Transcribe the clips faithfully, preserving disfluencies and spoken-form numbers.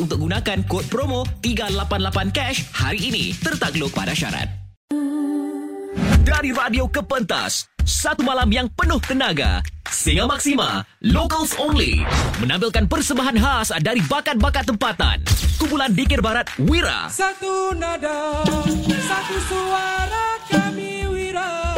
untuk gunakan kod promo tiga lapan lapan cash hari ini. Tertakluk pada syarat. Dari radio ke pentas, satu malam yang penuh tenaga. Singa Maksima, Locals Only, menampilkan persembahan khas dari bakat-bakat tempatan. Kumpulan Dikir Barat, Wira. Satu nada, satu suara kami Wira.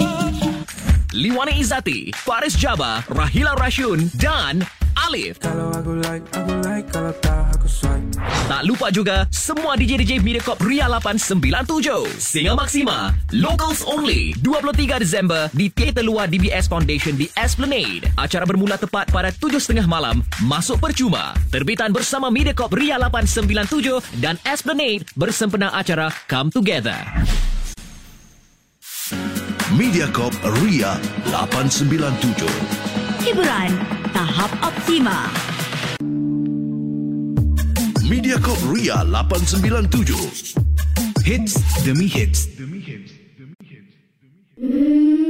Liwani Izzati, Paris Jaba, Rahila Rasyun dan Alif. Kalau aku like, aku like, kalau tak aku swipe. Tak lupa juga semua D J D J MediaCorp Ria lapan sembilan tujuh. Singa Maksima, Locals Only, dua puluh tiga Disember di Teater Luar D B S Foundation di Esplanade. Acara bermula tepat pada tujuh tiga puluh malam, masuk percuma. Terbitan bersama MediaCorp Ria lapan sembilan tujuh dan Esplanade bersempena acara Come Together. MediaCorp Ria lapan sembilan tujuh. Hiburan tahap optima. MediaCorp Ria lapan sembilan tujuh. Hits demi hits. Demi hits. Demi hits. Demi hits.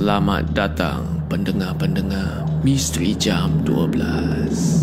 Selamat datang pendengar-pendengar Misteri Jam dua belas.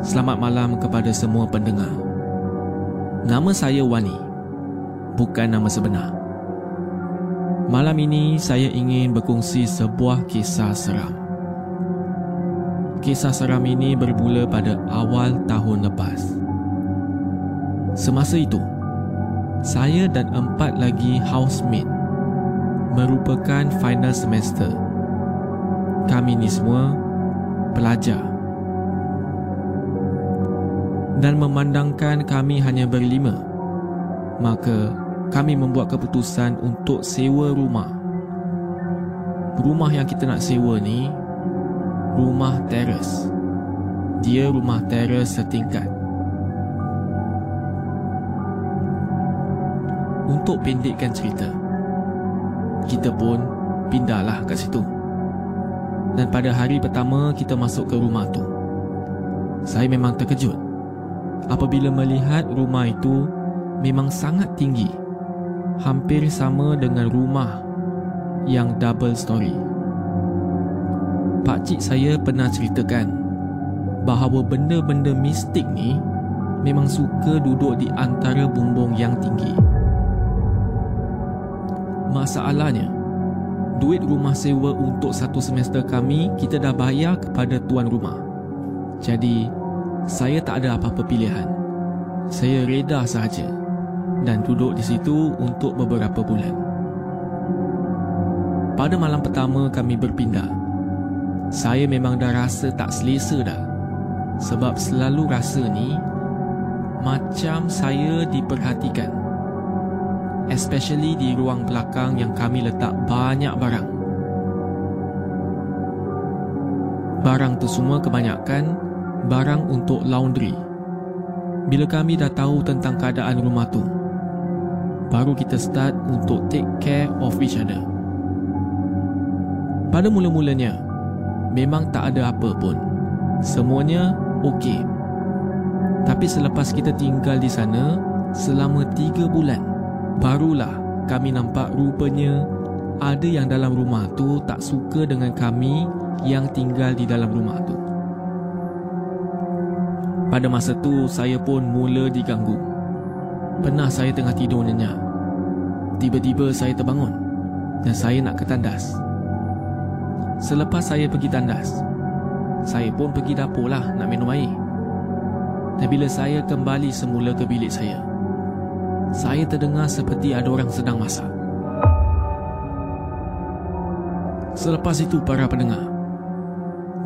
Selamat malam kepada semua pendengar. Nama saya Wani, bukan nama sebenar. Malam ini saya ingin berkongsi sebuah kisah seram. Kisah seram ini bermula pada awal tahun lepas. Semasa itu, saya dan empat lagi housemate merupakan final semester. Kami ni semua pelajar. Dan memandangkan kami hanya berlima, maka kami membuat keputusan untuk sewa rumah. Rumah yang kita nak sewa ni rumah teres. Dia rumah teres setingkat. Untuk pendekkan cerita, kita pun pindahlah kat situ. Dan pada hari pertama kita masuk ke rumah tu, saya memang terkejut apabila melihat rumah itu memang sangat tinggi, hampir sama dengan rumah yang double story. Pakcik saya pernah ceritakan bahawa benda-benda mistik ni memang suka duduk di antara bumbung yang tinggi. Masalahnya, duit rumah sewa untuk satu semester kami kita dah bayar kepada tuan rumah. Jadi, saya tak ada apa-apa pilihan. Saya reda sahaja dan duduk di situ untuk beberapa bulan. Pada malam pertama kami berpindah, saya memang dah rasa tak selesa dah. Sebab selalu rasa ni macam saya diperhatikan, especially di ruang belakang yang kami letak banyak barang. Barang tu semua kebanyakan barang untuk laundry. Bila kami dah tahu tentang keadaan rumah tu, baru kita start untuk take care of each other. Pada mula-mulanya, memang tak ada apa pun. Semuanya okey. Tapi selepas kita tinggal di sana selama tiga bulan, barulah kami nampak rupanya ada yang dalam rumah tu tak suka dengan kami yang tinggal di dalam rumah tu. Pada masa tu, saya pun mula diganggu. Pernah saya tengah tidur nyenyak, tiba-tiba saya terbangun dan saya nak ke tandas. Selepas saya pergi tandas, saya pun pergi dapur lah nak minum air. Dan bila saya kembali semula ke bilik saya, saya terdengar seperti ada orang sedang masak. Selepas itu, para pendengar,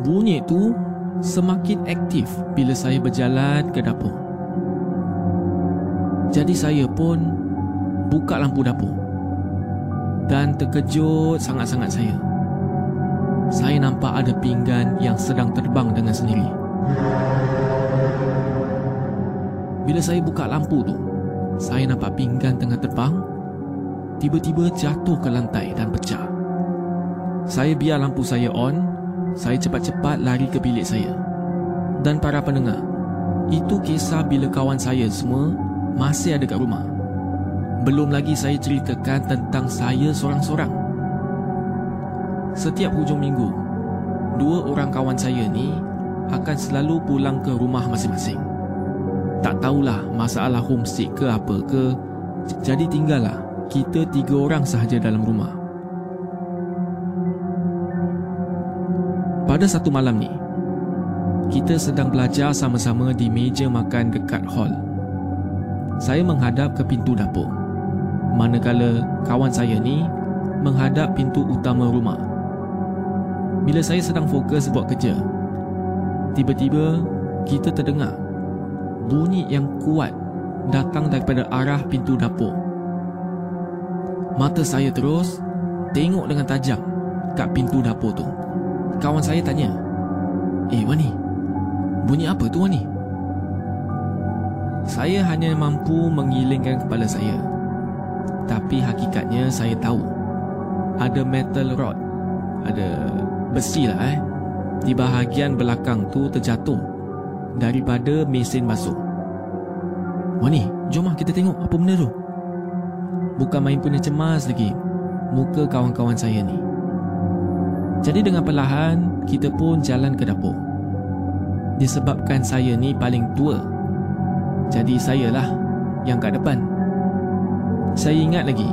bunyi itu semakin aktif bila saya berjalan ke dapur. Jadi saya pun buka lampu dapur dan terkejut sangat-sangat saya. Saya nampak ada pinggan yang sedang terbang dengan sendiri. Bila saya buka lampu tu, saya nampak pinggan tengah terbang, tiba-tiba jatuh ke lantai dan pecah. Saya biar lampu saya on, saya cepat-cepat lari ke bilik saya. Dan para pendengar, itu kisah bila kawan saya semua masih ada kat rumah. Belum lagi saya ceritakan tentang saya seorang-seorang. Setiap hujung minggu, dua orang kawan saya ni akan selalu pulang ke rumah masing-masing. Tak tahulah masalah homesick ke apa ke, jadi tinggallah kita tiga orang sahaja dalam rumah. Pada satu malam ni, kita sedang belajar sama-sama di meja makan dekat hall. Saya menghadap ke pintu dapur, manakala kawan saya ni menghadap pintu utama rumah. Bila saya sedang fokus buat kerja, tiba-tiba kita terdengar bunyi yang kuat datang daripada arah pintu dapur. Mata saya terus tengok dengan tajam kat pintu dapur tu. Kawan saya tanya, "Eh Wani, bunyi apa tu Wani?" Saya hanya mampu mengilingkan kepala saya. Tapi hakikatnya saya tahu ada metal rod, ada besi lah eh di bahagian belakang tu terjatuh daripada mesin basuh. "Wani, jomlah kita tengok apa benda tu." Bukan main punya cemas lagi muka kawan-kawan saya ni. Jadi dengan perlahan, kita pun jalan ke dapur. Disebabkan saya ni paling tua, jadi sayalah yang kat depan. Saya ingat lagi,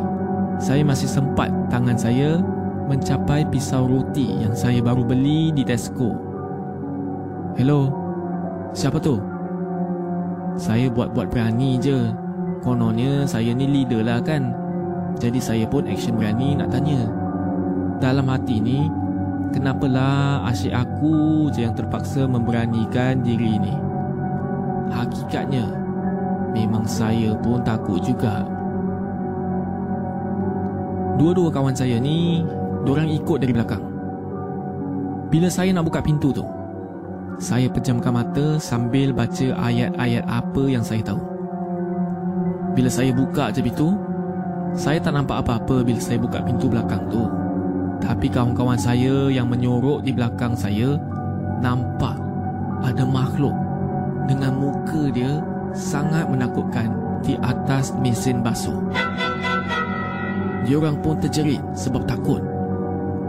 saya masih sempat tangan saya mencapai pisau roti yang saya baru beli di Tesco. "Hello, siapa tu?" Saya buat-buat berani je. Kononnya saya ni leader lah kan. Jadi saya pun action berani nak tanya. Dalam hati ni, kenapalah asyik aku je yang terpaksa memberanikan diri ni. Hakikatnya, memang saya pun takut juga. Dua-dua kawan saya ni, dorang ikut dari belakang. Bila saya nak buka pintu tu, saya pejamkan mata sambil baca ayat-ayat apa yang saya tahu. Bila saya buka je pintu, saya tak nampak apa-apa bila saya buka pintu belakang tu. Tapi kawan-kawan saya yang menyorok di belakang saya nampak ada makhluk dengan muka dia sangat menakutkan di atas mesin basuh. Diorang pun terjerit sebab takut.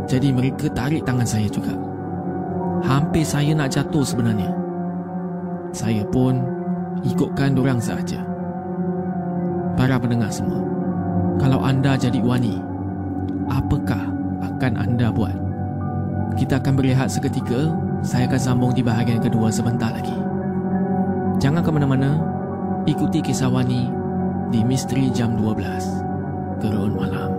Jadi mereka tarik tangan saya juga. Hampir saya nak jatuh sebenarnya. Saya pun ikutkan dorang sahaja. Para pendengar semua, kalau anda jadi Wani, apakah akan anda buat? Kita akan berehat seketika. Saya akan sambung di bahagian kedua sebentar lagi. Jangan ke mana-mana. Ikuti kisah Wani di Misteri Jam dua belas Gerun Malam.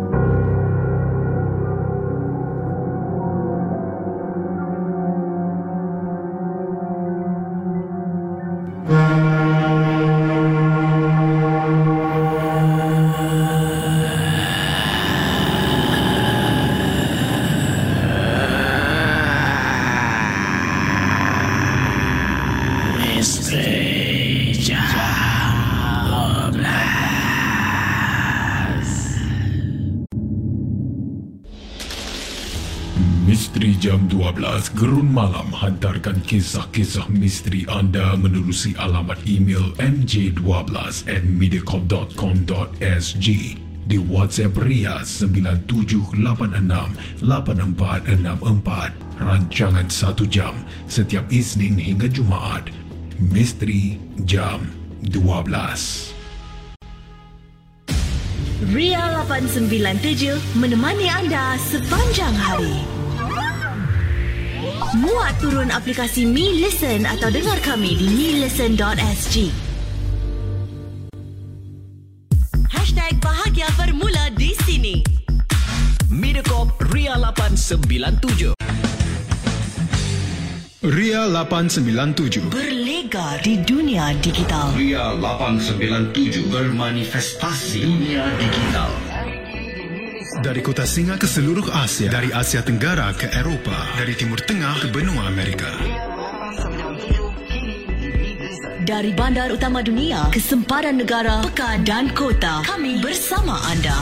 dua belas Gerun Malam hantarkan kisah-kisah misteri anda menerusi alamat email m j one two at mediacorp dot com dot s g di WhatsApp Ria sembilan tujuh lapan enam lapan empat enam empat. Rancangan satu jam setiap Isnin hingga Jumaat. Misteri Jam dua belas. Ria lapan sembilan tujuh menemani anda sepanjang hari. Muat turun aplikasi Mi Listen atau dengar kami di mi listen dot s g. Hashtag Bahagia bermula di sini. MediaCorp Ria lapan sembilan tujuh. Ria lapan sembilan tujuh berlegar di dunia digital. Ria lapan sembilan tujuh bermanifestasi dunia digital. Dari kota Singa ke seluruh Asia, dari Asia Tenggara ke Eropah, dari Timur Tengah ke benua Amerika. Dari bandar utama dunia ke sempadan negara, pekan dan kota, kami bersama anda.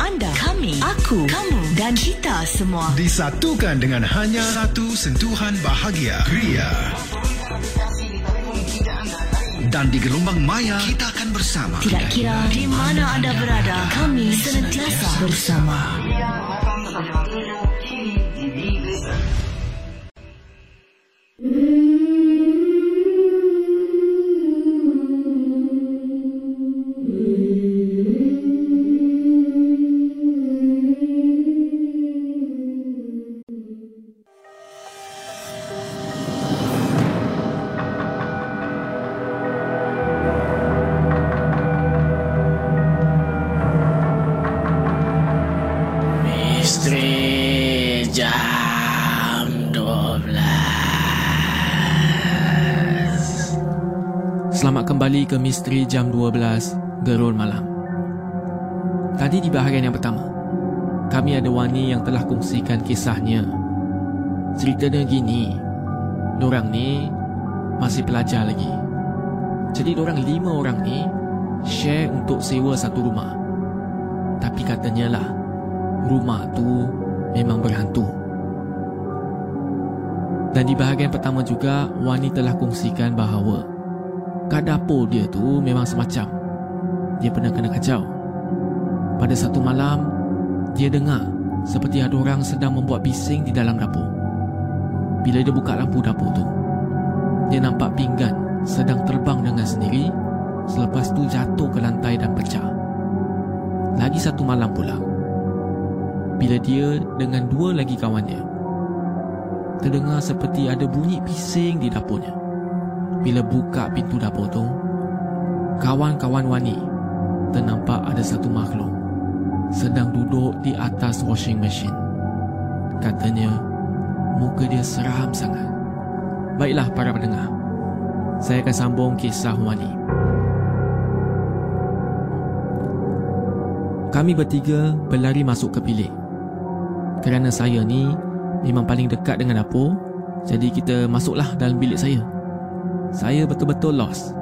Anda, kami, aku, kamu dan kita semua disatukan dengan hanya satu sentuhan bahagia. Ria. Dan di gelombang maya, kita akan bersama. Tidak kira di mana anda berada, kami senantiasa bersama. Kembali ke Misteri Jam dua belas Gerun Malam. Tadi di bahagian yang pertama, kami ada Wani yang telah kongsikan kisahnya. Ceritanya gini, dorang ni masih pelajar lagi. Jadi dorang lima orang ni share untuk sewa satu rumah. Tapi katanya lah, rumah tu memang berhantu. Dan di bahagian pertama juga, Wani telah kongsikan bahawa kat dapur dia tu memang semacam dia pernah kena kacau. Pada satu malam, dia dengar seperti ada orang sedang membuat bising di dalam dapur. Bila dia buka lampu dapur tu, dia nampak pinggan sedang terbang dengan sendiri. Selepas tu jatuh ke lantai dan pecah. Lagi satu malam pula, bila dia dengan dua lagi kawannya terdengar seperti ada bunyi bising di dapurnya. Bila buka pintu dapur tu, kawan-kawan Wani ternampak ada satu makhluk sedang duduk di atas washing machine. Katanya, muka dia seram sangat. Baiklah para pendengar, saya akan sambung kisah Wani. Kami bertiga berlari masuk ke bilik. Kerana saya ni memang paling dekat dengan dapur, jadi kita masuklah dalam bilik saya. Saya betul-betul lost.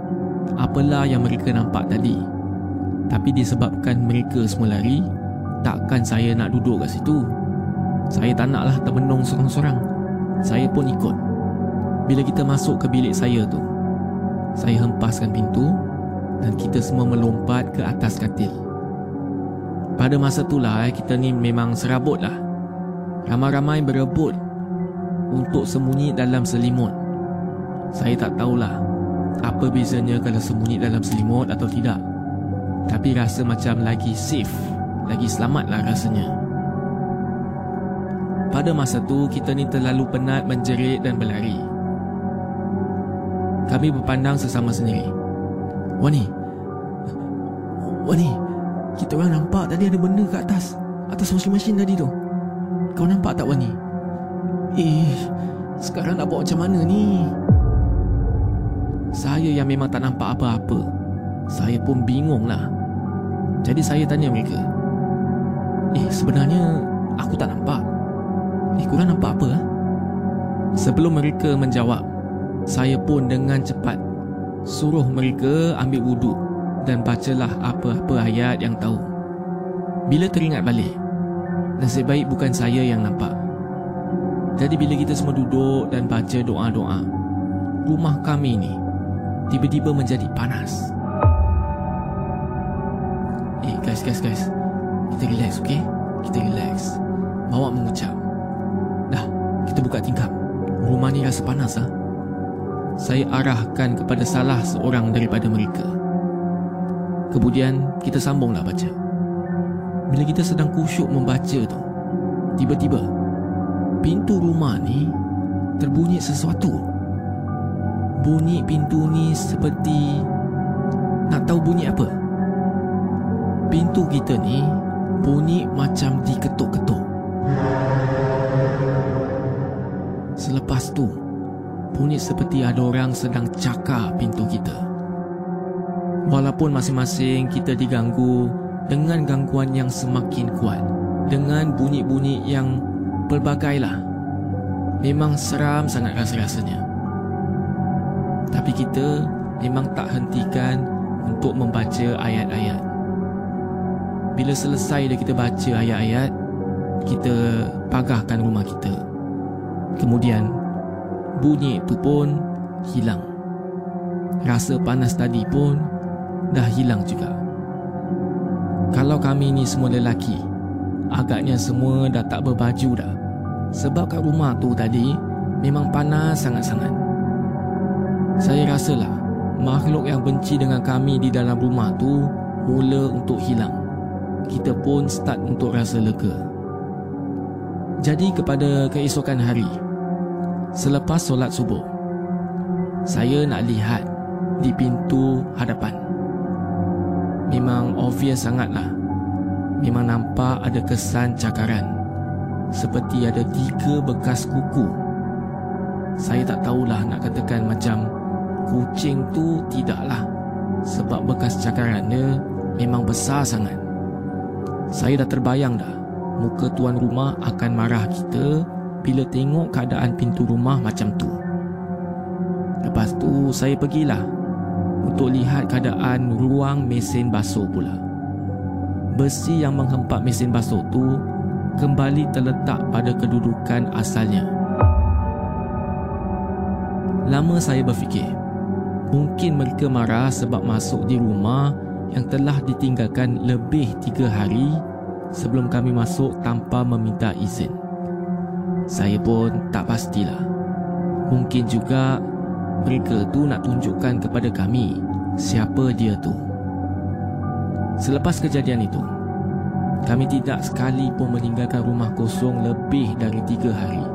Apalah yang mereka nampak tadi. Tapi disebabkan mereka semua lari, takkan saya nak duduk kat situ. Saya tak naklah termenung sorang-sorang. Saya pun ikut. Bila kita masuk ke bilik saya tu, saya hempaskan pintu dan kita semua melompat ke atas katil. Pada masa itulah kita ni memang serabut lah. Ramai-ramai berebut untuk sembunyi dalam selimut. Saya tak tahulah apa bezanya kalau sembunyi dalam selimut atau tidak. Tapi rasa macam lagi safe, lagi selamatlah rasanya. Pada masa tu kita ni terlalu penat menjerit dan berlari. Kami berpandang sesama sendiri. Wani, Wani, kita orang nampak tadi ada benda kat atas, atas mesin-mesin tadi tu. Kau nampak tak, Wani? Eh, sekarang nak buat macam mana ni? Saya yang memang tak nampak apa-apa, saya pun bingung lah. Jadi saya tanya mereka, Eh sebenarnya aku tak nampak, Eh korang nampak apa? Ha? Sebelum mereka menjawab, saya pun dengan cepat suruh mereka ambil wuduk dan bacalah apa-apa ayat yang tahu. Bila teringat balik, nasib baik bukan saya yang nampak. Jadi bila kita semua duduk dan baca doa-doa, rumah kami ni tiba-tiba menjadi panas. Eh guys, guys, guys, kita relax, ok? Kita relax. Bawa mengucap. Dah, kita buka tingkap. Rumah ni rasa panas lah. Saya arahkan kepada salah seorang daripada mereka. Kemudian kita sambunglah baca. Bila kita sedang kusyuk membaca tu, tiba-tiba pintu rumah ni terbunyi sesuatu. Bunyi pintu ni seperti... Nak tahu bunyi apa? Pintu kita ni bunyi macam diketuk-ketuk. Selepas tu, bunyi seperti ada orang sedang cakar pintu kita. Walaupun masing-masing kita diganggu dengan gangguan yang semakin kuat, dengan bunyi-bunyi yang pelbagailah. Memang seram sangat rasa-rasanya. Tapi kita memang tak hentikan untuk membaca ayat-ayat. Bila selesai dah kita baca ayat-ayat, kita pagarkan rumah kita. Kemudian bunyi itu pun hilang. Rasa panas tadi pun dah hilang juga. Kalau kami ni semua lelaki, agaknya semua dah tak berbaju dah. Sebab kat rumah tu tadi memang panas sangat-sangat. Saya rasalah makhluk yang benci dengan kami di dalam rumah tu mula untuk hilang. Kita pun start untuk rasa lega. Jadi kepada keesokan hari, selepas solat subuh, saya nak lihat di pintu hadapan. Memang obvious sangatlah. Memang nampak ada kesan cakaran, seperti ada tiga bekas kuku. Saya tak tahulah nak katakan macam kucing tu, tidaklah, sebab bekas cakaran dia memang besar sangat. Saya dah terbayang dah muka tuan rumah akan marah kita bila tengok keadaan pintu rumah macam tu. Lepas tu saya pergilah untuk lihat keadaan ruang mesin basuh pula. Besi yang menghempat mesin basuh tu kembali terletak pada kedudukan asalnya. Lama saya berfikir, mungkin mereka marah sebab masuk di rumah yang telah ditinggalkan lebih tiga hari sebelum kami masuk tanpa meminta izin. Saya pun tak pastilah. Mungkin juga mereka tu nak tunjukkan kepada kami siapa dia tu. Selepas kejadian itu, kami tidak sekali pun meninggalkan rumah kosong lebih dari tiga hari.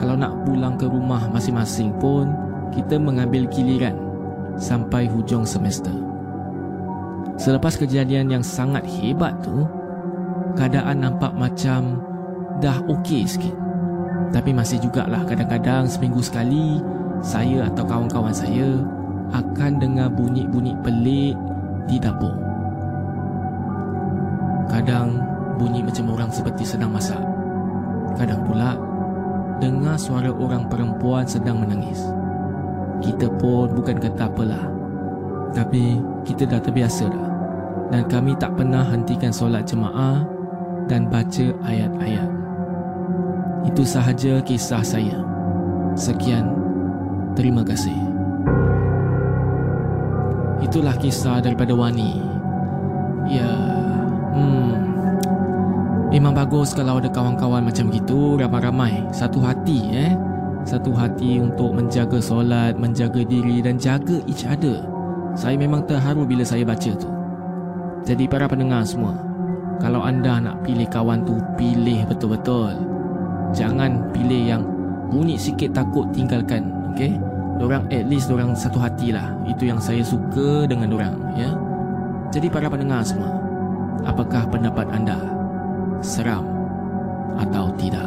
Kalau nak pulang ke rumah masing-masing pun, kita mengambil giliran sampai hujung semester. Selepas kejadian yang sangat hebat tu, keadaan nampak macam dah okey sikit. Tapi masih jugalah kadang-kadang seminggu sekali, saya atau kawan-kawan saya akan dengar bunyi-bunyi pelik di dapur. Kadang bunyi macam orang seperti sedang masak. Kadang pula dengar suara orang perempuan sedang menangis. Kita pun bukan kata apalah, tapi kita dah terbiasa dah. Dan kami tak pernah hentikan solat jemaah dan baca ayat-ayat. Itu sahaja kisah saya. Sekian, terima kasih. Itulah kisah daripada Wani. Ya, hmm memang bagus kalau ada kawan-kawan macam gitu, ramai-ramai, satu hati eh. Satu hati untuk menjaga solat, menjaga diri dan jaga each other. Saya memang terharu bila saya baca tu. Jadi para pendengar semua, kalau anda nak pilih kawan tu, pilih betul-betul. Jangan pilih yang bunyi sikit takut tinggalkan. Okay, diorang at least diorang satu hatilah. Itu yang saya suka dengan diorang, ya. Jadi para pendengar semua, apakah pendapat anda? Seram atau tidak?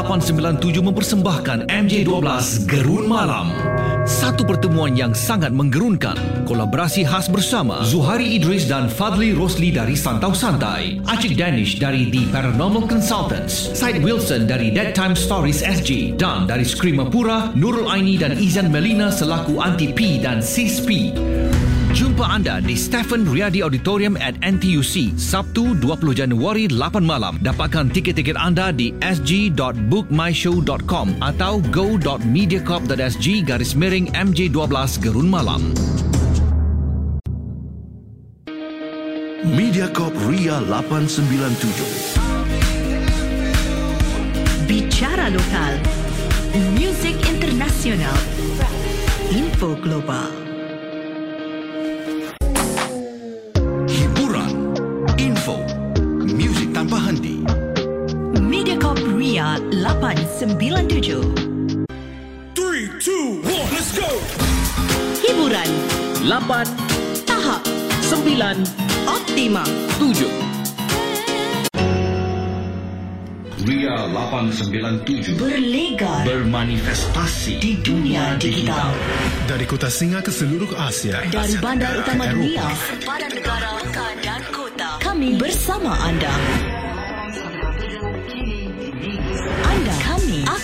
lapan sembilan tujuh mempersembahkan M J twelve Gerun Malam. Satu pertemuan yang sangat menggerunkan. Kolaborasi khas bersama Zuhari Idris dan Fadli Rosli dari Santau Santai, Acik Danish dari The Paranormal Consultants, Syed Wilson dari Dead Time Stories S G, dan dari Skrimapura, Nurul Aini dan Izzan Melina selaku Anti P dan Sis P. Jumpa anda di Stephen Riyadi Auditorium at N T U C Sabtu dua puluh Januari lapan malam. Dapatkan tiket-tiket anda di s g dot book my show dot com atau go dot mediacorp dot s g garis miring M J twelve Gerun Malam. MediaCorp Ria lapan sembilan tujuh. Bicara lokal, music internasional, info global. lapan sembilan tujuh. three, two, one, let's go. Hiburan lapan, tahap sembilan, optima tujuh. Ria lapan sembilan tujuh berlegar, bermanifestasi di dunia digital. Dari kota Singa ke seluruh Asia, dari bandar utama dunia, kepada negara, kota dan kota, kami bersama anda.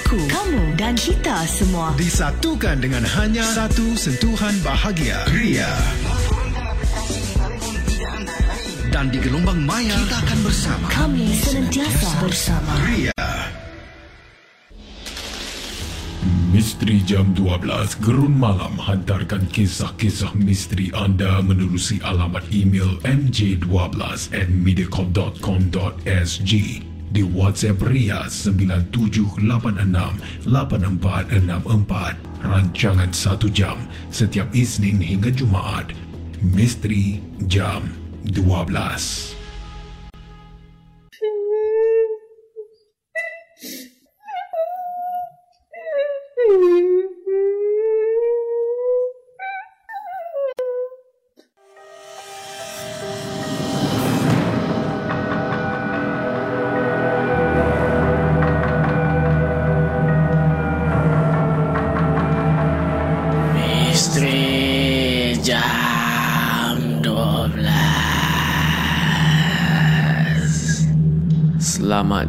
Aku, kamu dan kita semua disatukan dengan hanya satu sentuhan bahagia. Ria. Dan di gelombang maya kita akan bersama. Kami senantiasa bersama. Ria. Misteri Jam dua belas Gerun Malam. Hantarkan kisah-kisah misteri anda menerusi alamat email m j one two at mediacorp dot com dot s g, di WhatsApp Ria sembilan tujuh lapan enam lapan empat enam empat. Rancangan satu jam setiap Isnin hingga Jumaat. Misteri Jam dua belas. Selamat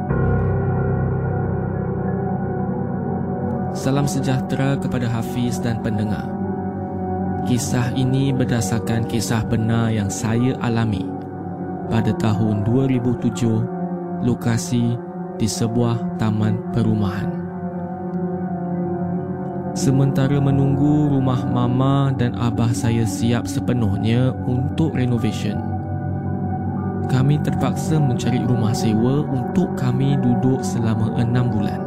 Salam sejahtera kepada Hafiz dan pendengar. Kisah ini berdasarkan kisah benar yang saya alami pada tahun dua ribu tujuh, lokasi di sebuah taman perumahan. Sementara menunggu rumah mama dan abah saya siap sepenuhnya untuk renovation, kami terpaksa mencari rumah sewa untuk kami duduk selama enam bulan.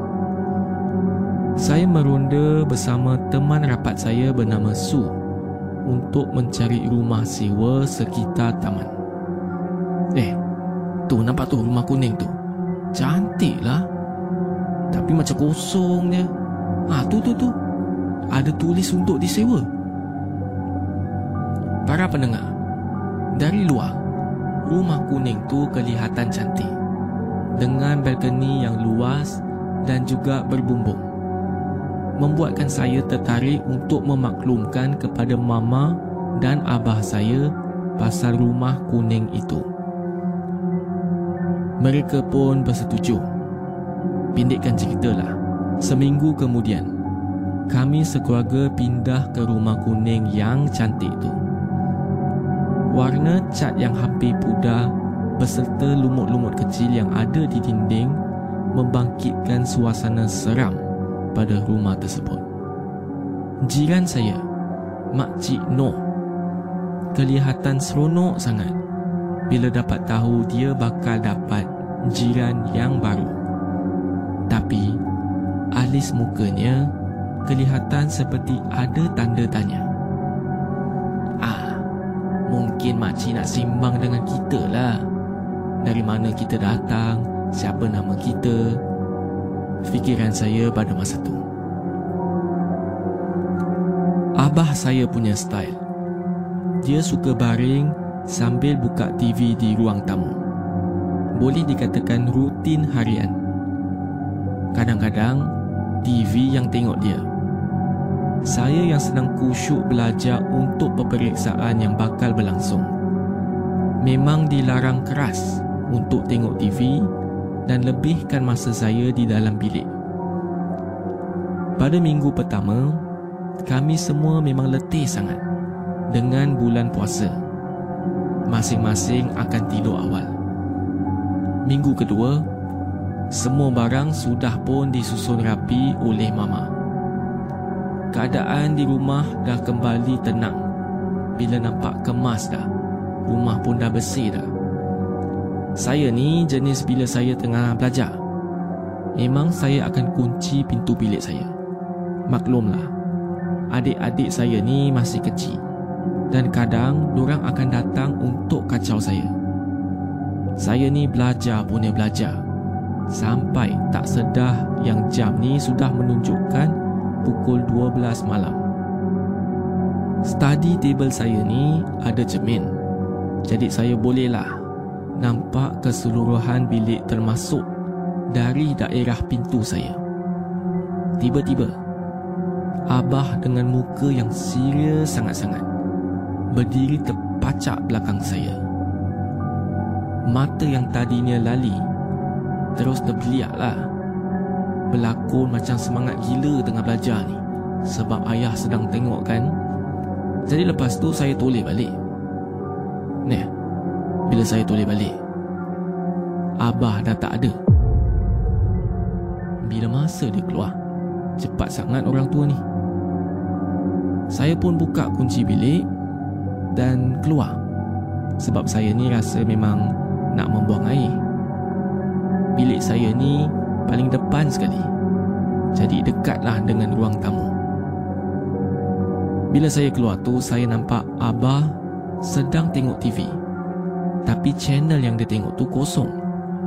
Saya meronda bersama teman rapat saya bernama Su untuk mencari rumah sewa sekitar taman. Eh, tu nampak tu rumah kuning tu. Cantik lah. Tapi macam kosong je. Ah, tu tu tu. Ada tulis untuk disewa. Para pendengar, dari luar, rumah kuning tu kelihatan cantik dengan balkoni yang luas dan juga berbumbung, membuatkan saya tertarik untuk memaklumkan kepada mama dan abah saya pasal rumah kuning itu. Mereka pun bersetuju. Pendekkan ceritalah, seminggu kemudian kami sekeluarga pindah ke rumah kuning yang cantik tu. Warna cat yang hampir pudar beserta lumut-lumut kecil yang ada di dinding membangkitkan suasana seram pada rumah tersebut. Jiran saya, Makcik Noh, kelihatan seronok sangat bila dapat tahu dia bakal dapat jiran yang baru. Tapi alis mukanya kelihatan seperti ada tanda tanya. Ah, mungkin makcik nak simbang dengan kita lah. Dari mana kita datang, siapa nama kita, fikiran saya pada masa tu. Abah saya punya style. Dia suka baring sambil buka T V di ruang tamu. Boleh dikatakan rutin harian. Kadang-kadang T V yang tengok dia. Saya yang sedang kusyuk belajar untuk peperiksaan yang bakal berlangsung, memang dilarang keras untuk tengok T V dan lebihkan masa saya di dalam bilik. Pada minggu pertama, kami semua memang letih sangat dengan bulan puasa. Masing-masing akan tidur awal. Minggu kedua, semua barang sudah pun disusun rapi oleh mama. Keadaan di rumah dah kembali tenang bila nampak kemas dah. Rumah pun dah bersih dah. Saya ni jenis bila saya tengah belajar, memang saya akan kunci pintu bilik saya. Maklumlah, adik-adik saya ni masih kecil dan kadang dorang akan datang untuk kacau saya. Saya ni belajar punya belajar sampai tak sedar yang jam ni sudah menunjukkan pukul dua belas malam. Study table saya ni ada cermin, jadi saya bolehlah nampak keseluruhan bilik termasuk dari daerah pintu saya. Tiba-tiba, abah dengan muka yang serius sangat-sangat berdiri terpacak belakang saya. Mata yang tadinya lali terus terbeliaklah. Berlakon macam semangat gila tengah belajar ni, sebab ayah sedang tengok kan. Jadi lepas tu saya toleh balik. Ni, bila saya toleh balik, Abah dah tak ada. Bila masa dia keluar, cepat sangat orang tua ni. Saya pun buka kunci bilik dan keluar, sebab saya ni rasa memang nak membuang air. Bilik saya ni paling depan sekali, jadi dekatlah dengan ruang tamu. Bila saya keluar tu, saya nampak Abah sedang tengok T V. Tapi channel yang dia tengok tu kosong,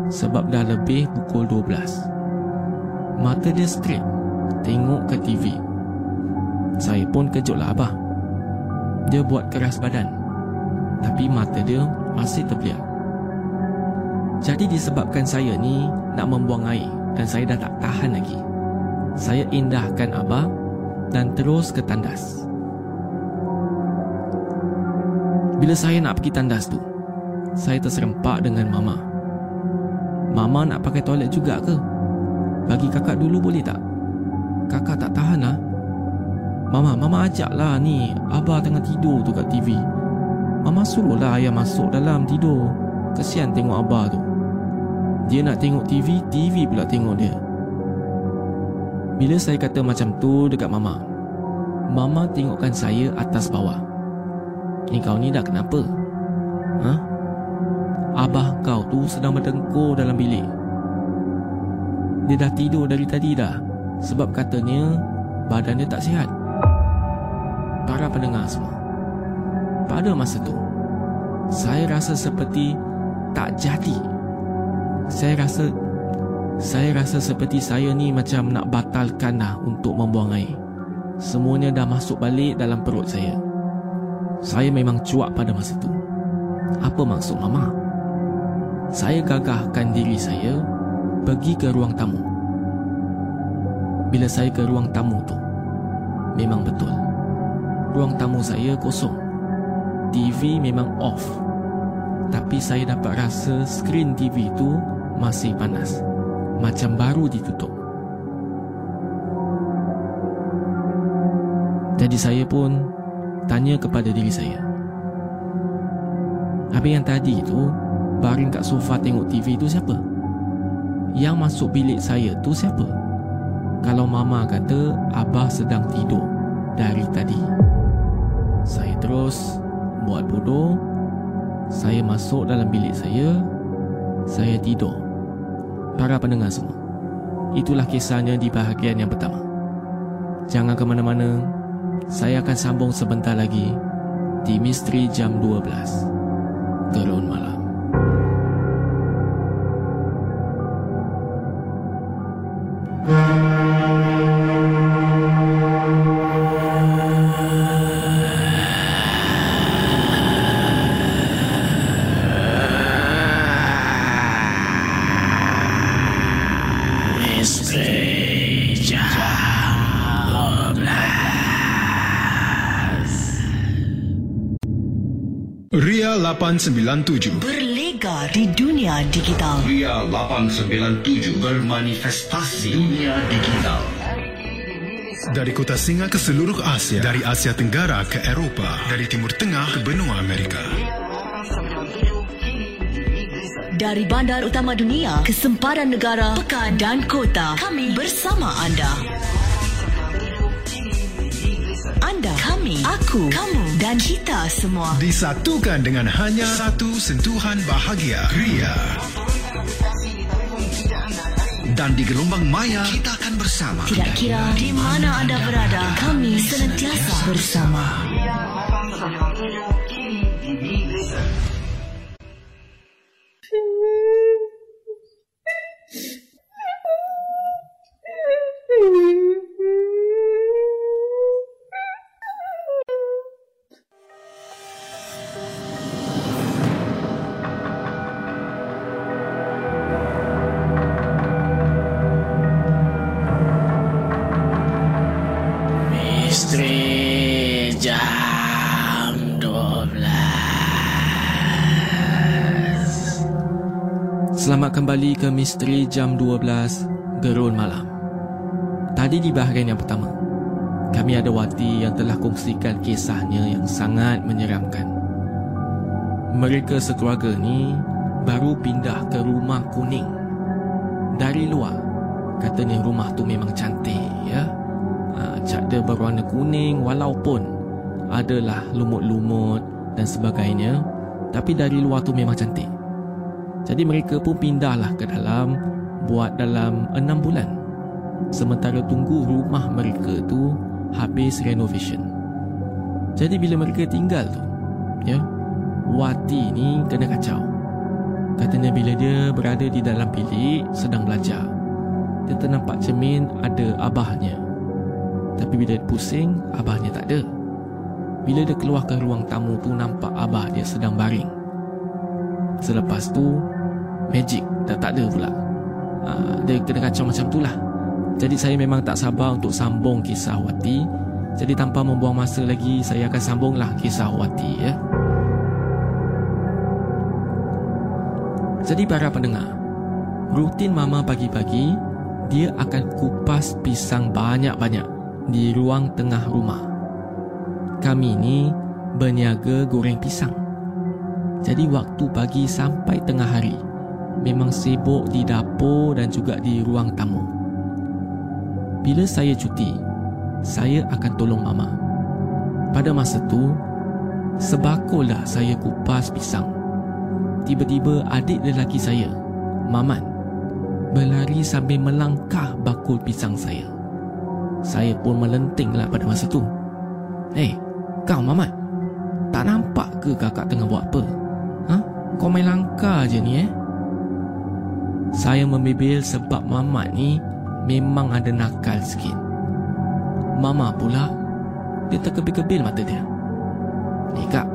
sebab dah lebih pukul dua belas. Mata dia straight tengok ke T V. Saya pun kejutlah Abah. Dia buat keras badan, tapi mata dia masih terpeliak. Jadi disebabkan saya ni nak membuang air dan saya dah tak tahan lagi, saya indahkan Abah dan terus ke tandas. Bila saya nak pergi tandas tu, saya terserempak dengan Mama. Mama nak pakai toilet juga ke? Bagi kakak dulu boleh tak? Kakak tak tahan lah. Mama, Mama ajaklah ni. Abah tengah tidur tu kat T V. Mama suruhlah ayah masuk dalam tidur. Kesian tengok Abah tu. Dia nak tengok T V, T V pula tengok dia. Bila saya kata macam tu dekat Mama, Mama tengokkan saya atas bawah. Ni kau ni dah kenapa? Ha? Abah kau tu sedang berdengkur dalam bilik. Dia dah tidur dari tadi dah, sebab katanya badan dia tak sihat. Para pendengar semua, pada masa tu saya rasa seperti tak jadi. Saya rasa Saya rasa seperti saya ni macam nak batalkan dah untuk membuang air. Semuanya dah masuk balik dalam perut saya. Saya memang cuak pada masa tu. Apa maksud Mama? Saya gagahkan diri saya pergi ke ruang tamu. Bila saya ke ruang tamu tu, memang betul, ruang tamu saya kosong. T V memang off, tapi saya dapat rasa skrin T V tu masih panas, macam baru ditutup. Jadi saya pun tanya kepada diri saya, habis yang tadi tu baring kat sofa tengok T V tu siapa? Yang masuk bilik saya tu siapa? Kalau Mama kata Abah sedang tidur dari tadi, saya terus buat bodoh. Saya masuk dalam bilik saya, saya tidur. Para pendengar semua, itulah kisahnya di bahagian yang pertama. Jangan ke mana-mana, saya akan sambung sebentar lagi di Misteri Jam dua belas. Gerun Malam. lapan sembilan tujuh berlegar di dunia digital. Ria lapan sembilan tujuh bermanifestasi dunia digital. Dari kota Singa ke seluruh Asia, dari Asia Tenggara ke Eropah, dari Timur Tengah ke benua Amerika, dari bandar utama dunia ke sempadan negara, pekan dan kota, kami bersama anda. Anda, kami, aku, kamu dan kita semua disatukan dengan hanya satu sentuhan bahagia. Ria. Dan di gelombang maya, kita akan bersama. Tidak kira di mana anda berada, kami senantiasa bersama. Kembali ke Misteri Jam dua belas Gerun Malam. Tadi di bahagian yang pertama, kami ada Wati yang telah kongsikan kisahnya yang sangat menyeramkan. Mereka sekeluarga ni baru pindah ke rumah kuning. Dari luar, katanya rumah tu memang cantik ya. Ha, cada berwarna kuning walaupun adalah lumut-lumut dan sebagainya, tapi dari luar tu memang cantik. Jadi mereka pun pindahlah ke dalam, buat dalam enam bulan. Sementara tunggu rumah mereka tu habis renovation. Jadi bila mereka tinggal tu, ya, Wati ni kena kacau. Katanya bila dia berada di dalam bilik sedang belajar, dia ternampak cermin ada abahnya. Tapi bila dia pusing, abahnya tak ada. Bila dia keluar ke ruang tamu tu, nampak abah dia sedang baring. Selepas tu, magic dah tak ada pula. Ha, dia kena kacau macam tu lah. Jadi saya memang tak sabar untuk sambung kisah Wati. Jadi tanpa membuang masa lagi, saya akan sambunglah kisah Wati ya. Jadi para pendengar, rutin mama pagi-pagi, dia akan kupas pisang banyak-banyak di ruang tengah rumah. Kami ni berniaga goreng pisang. Jadi waktu pagi sampai tengah hari, memang sibuk di dapur dan juga di ruang tamu. Bila saya cuti, saya akan tolong mama. Pada masa tu, sebakul dah saya kupas pisang. Tiba-tiba adik lelaki saya, Mamat, berlari sambil melangkah bakul pisang saya. Saya pun melentinglah pada masa tu. "Eh, hey, kau Mamat, tak nampak ke kakak tengah buat apa? Ha? Kau main langkah je ni eh?" Saya membebel sebab Mamat ni memang ada nakal sikit. Mama pula, dia terkebil-kebil mata dia. "Eh kak,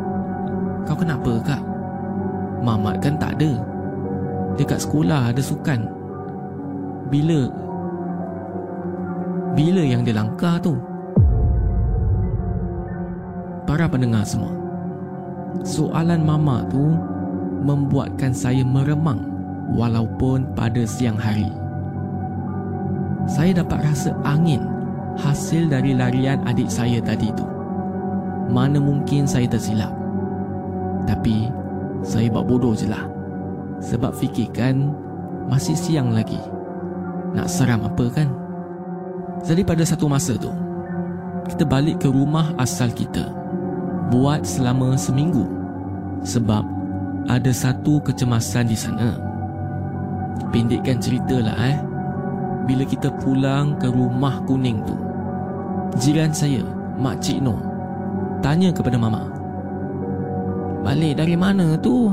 kau kenapa kak? Mamat kan tak ada. Dekat sekolah ada sukan. Bila Bila yang dia langkah tu?" Para pendengar semua, soalan mama tu membuatkan saya meremang. Walaupun pada siang hari, saya dapat rasa angin hasil dari larian adik saya tadi tu. Mana mungkin saya tersilap. Tapi saya buat bodoh je lah, sebab fikirkan masih siang lagi, nak seram apa kan. Jadi pada satu masa tu, kita balik ke rumah asal kita, buat selama seminggu, sebab ada satu kecemasan di sana. Pendekkan cerita lah eh, bila kita pulang ke rumah kuning tu, jiran saya, Makcik Noh, tanya kepada mama, "Balik dari mana tu?"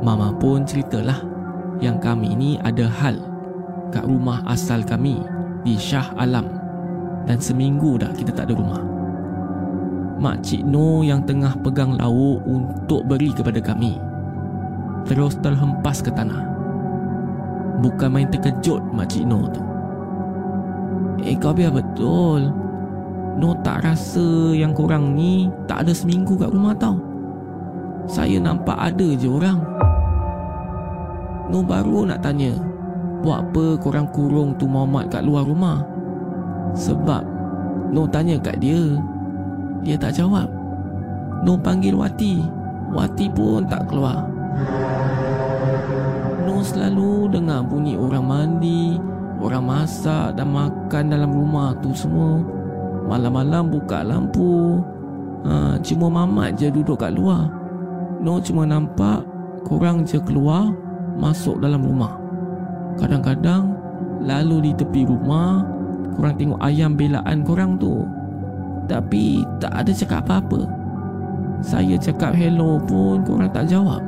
Mama pun ceritalah yang kami ni ada hal kat rumah asal kami di Shah Alam, dan seminggu dah kita tak ada rumah. Makcik Noh yang tengah pegang lauk untuk beri kepada kami terus terhempas ke tanah. Bukan main terkejut Makcik Noh tu. "Eh kau biar betul, Noh tak rasa yang korang ni tak ada seminggu kat rumah tau. Saya nampak ada je orang. Noh baru nak tanya, buat apa korang kurung tu Muhammad kat luar rumah? Sebab Noh tanya kat dia, dia tak jawab. Noh panggil Wati, Wati pun tak keluar. Noh selalu dengar bunyi orang mandi, orang masak dan makan dalam rumah tu semua. Malam-malam buka lampu. Ha, cuma Mamat je duduk kat luar. Noh cuma nampak korang je keluar masuk dalam rumah. Kadang-kadang lalu di tepi rumah, korang tengok ayam belaan korang tu. Tapi tak ada cakap apa-apa. Saya cakap hello pun korang tak jawab.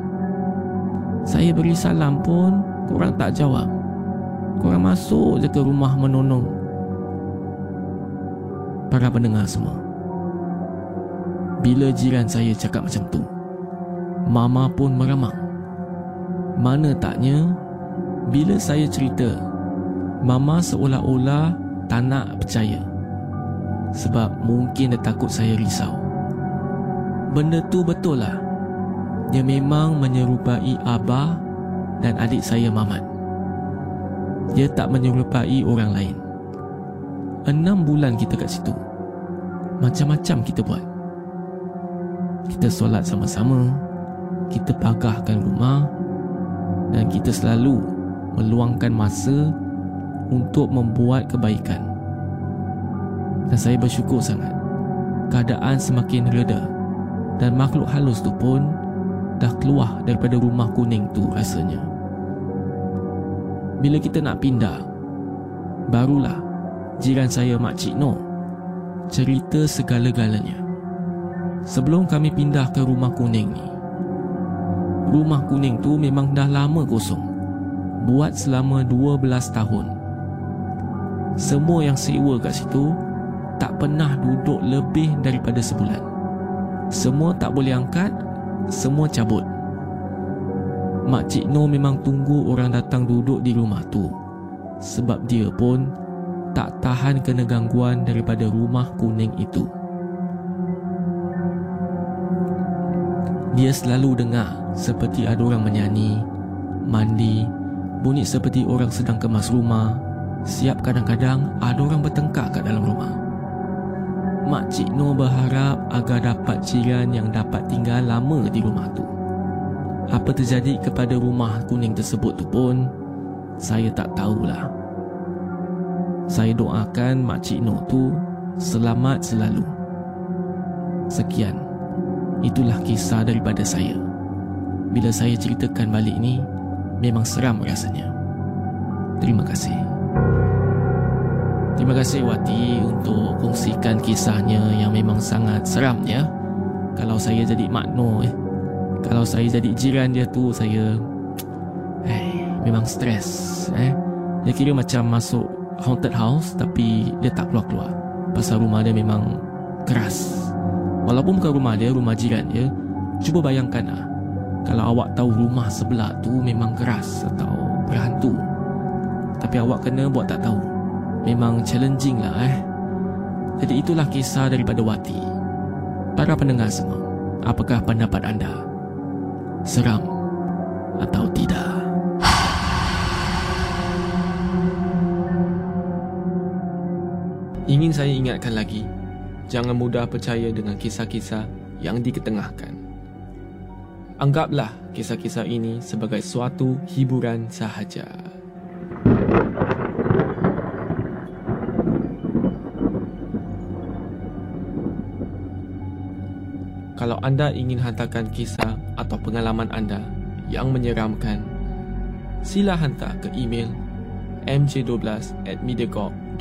Saya beri salam pun korang tak jawab. Korang masuk je ke rumah menonong." Para pendengar semua, bila jiran saya cakap macam tu, mama pun meremang. Mana taknya bila saya cerita, mama seolah-olah tak nak percaya, sebab mungkin dia takut saya risau. Benda tu betul lah, dia memang menyerupai abah dan adik saya Mamat. Dia tak menyerupai orang lain. Enam bulan kita kat situ, macam-macam kita buat. Kita solat sama-sama, kita pagarkan rumah dan kita selalu meluangkan masa untuk membuat kebaikan. Dan saya bersyukur sangat, keadaan semakin reda dan makhluk halus tu pun dah keluar daripada rumah kuning tu rasanya. Bila kita nak pindah, barulah jiran saya Makcik Noh cerita segala-galanya. Sebelum kami pindah ke rumah kuning ni, rumah kuning tu memang dah lama kosong, buat selama dua belas tahun. Semua yang sewa kat situ tak pernah duduk lebih daripada sebulan. Semua tak boleh angkat, semua cabut. Makcik Noh memang tunggu orang datang duduk di rumah tu, sebab dia pun tak tahan kena gangguan daripada rumah kuning itu. Dia selalu dengar seperti ada orang menyanyi, mandi, bunyi seperti orang sedang kemas rumah, siap kadang-kadang ada orang bertengkar kat dalam rumah. Makcik Noh berharap agar dapat jiran yang dapat tinggal lama di rumah tu. Apa terjadi kepada rumah kuning tersebut tu pun saya tak tahulah. Saya doakan Makcik Noh tu selamat selalu. Sekian, itulah kisah daripada saya. Bila saya ceritakan balik ni, memang seram rasanya. Terima kasih. Terima kasih Wati untuk kongsikan kisahnya yang memang sangat seram ya. Kalau saya jadi makno eh. Kalau saya jadi jiran dia tu, saya eh memang stres eh. Dia kira macam masuk haunted house tapi dia tak keluar-keluar. Pasal rumah dia memang keras. Walaupun bukan rumah dia, rumah jiran dia. Cuba bayangkan ah, kalau awak tahu rumah sebelah tu memang keras atau berhantu, tapi awak kena buat tak tahu. Memang challenging lah eh. Jadi itulah kisah daripada Wati. Para pendengar semua, apakah pendapat anda? Seram atau tidak? Ingin saya ingatkan lagi, jangan mudah percaya dengan kisah-kisah yang diketengahkan. Anggaplah kisah-kisah ini sebagai suatu hiburan sahaja. Kalau anda ingin hantarkan kisah atau pengalaman anda yang menyeramkan, sila hantar ke email m j one two at mediacorp dot com.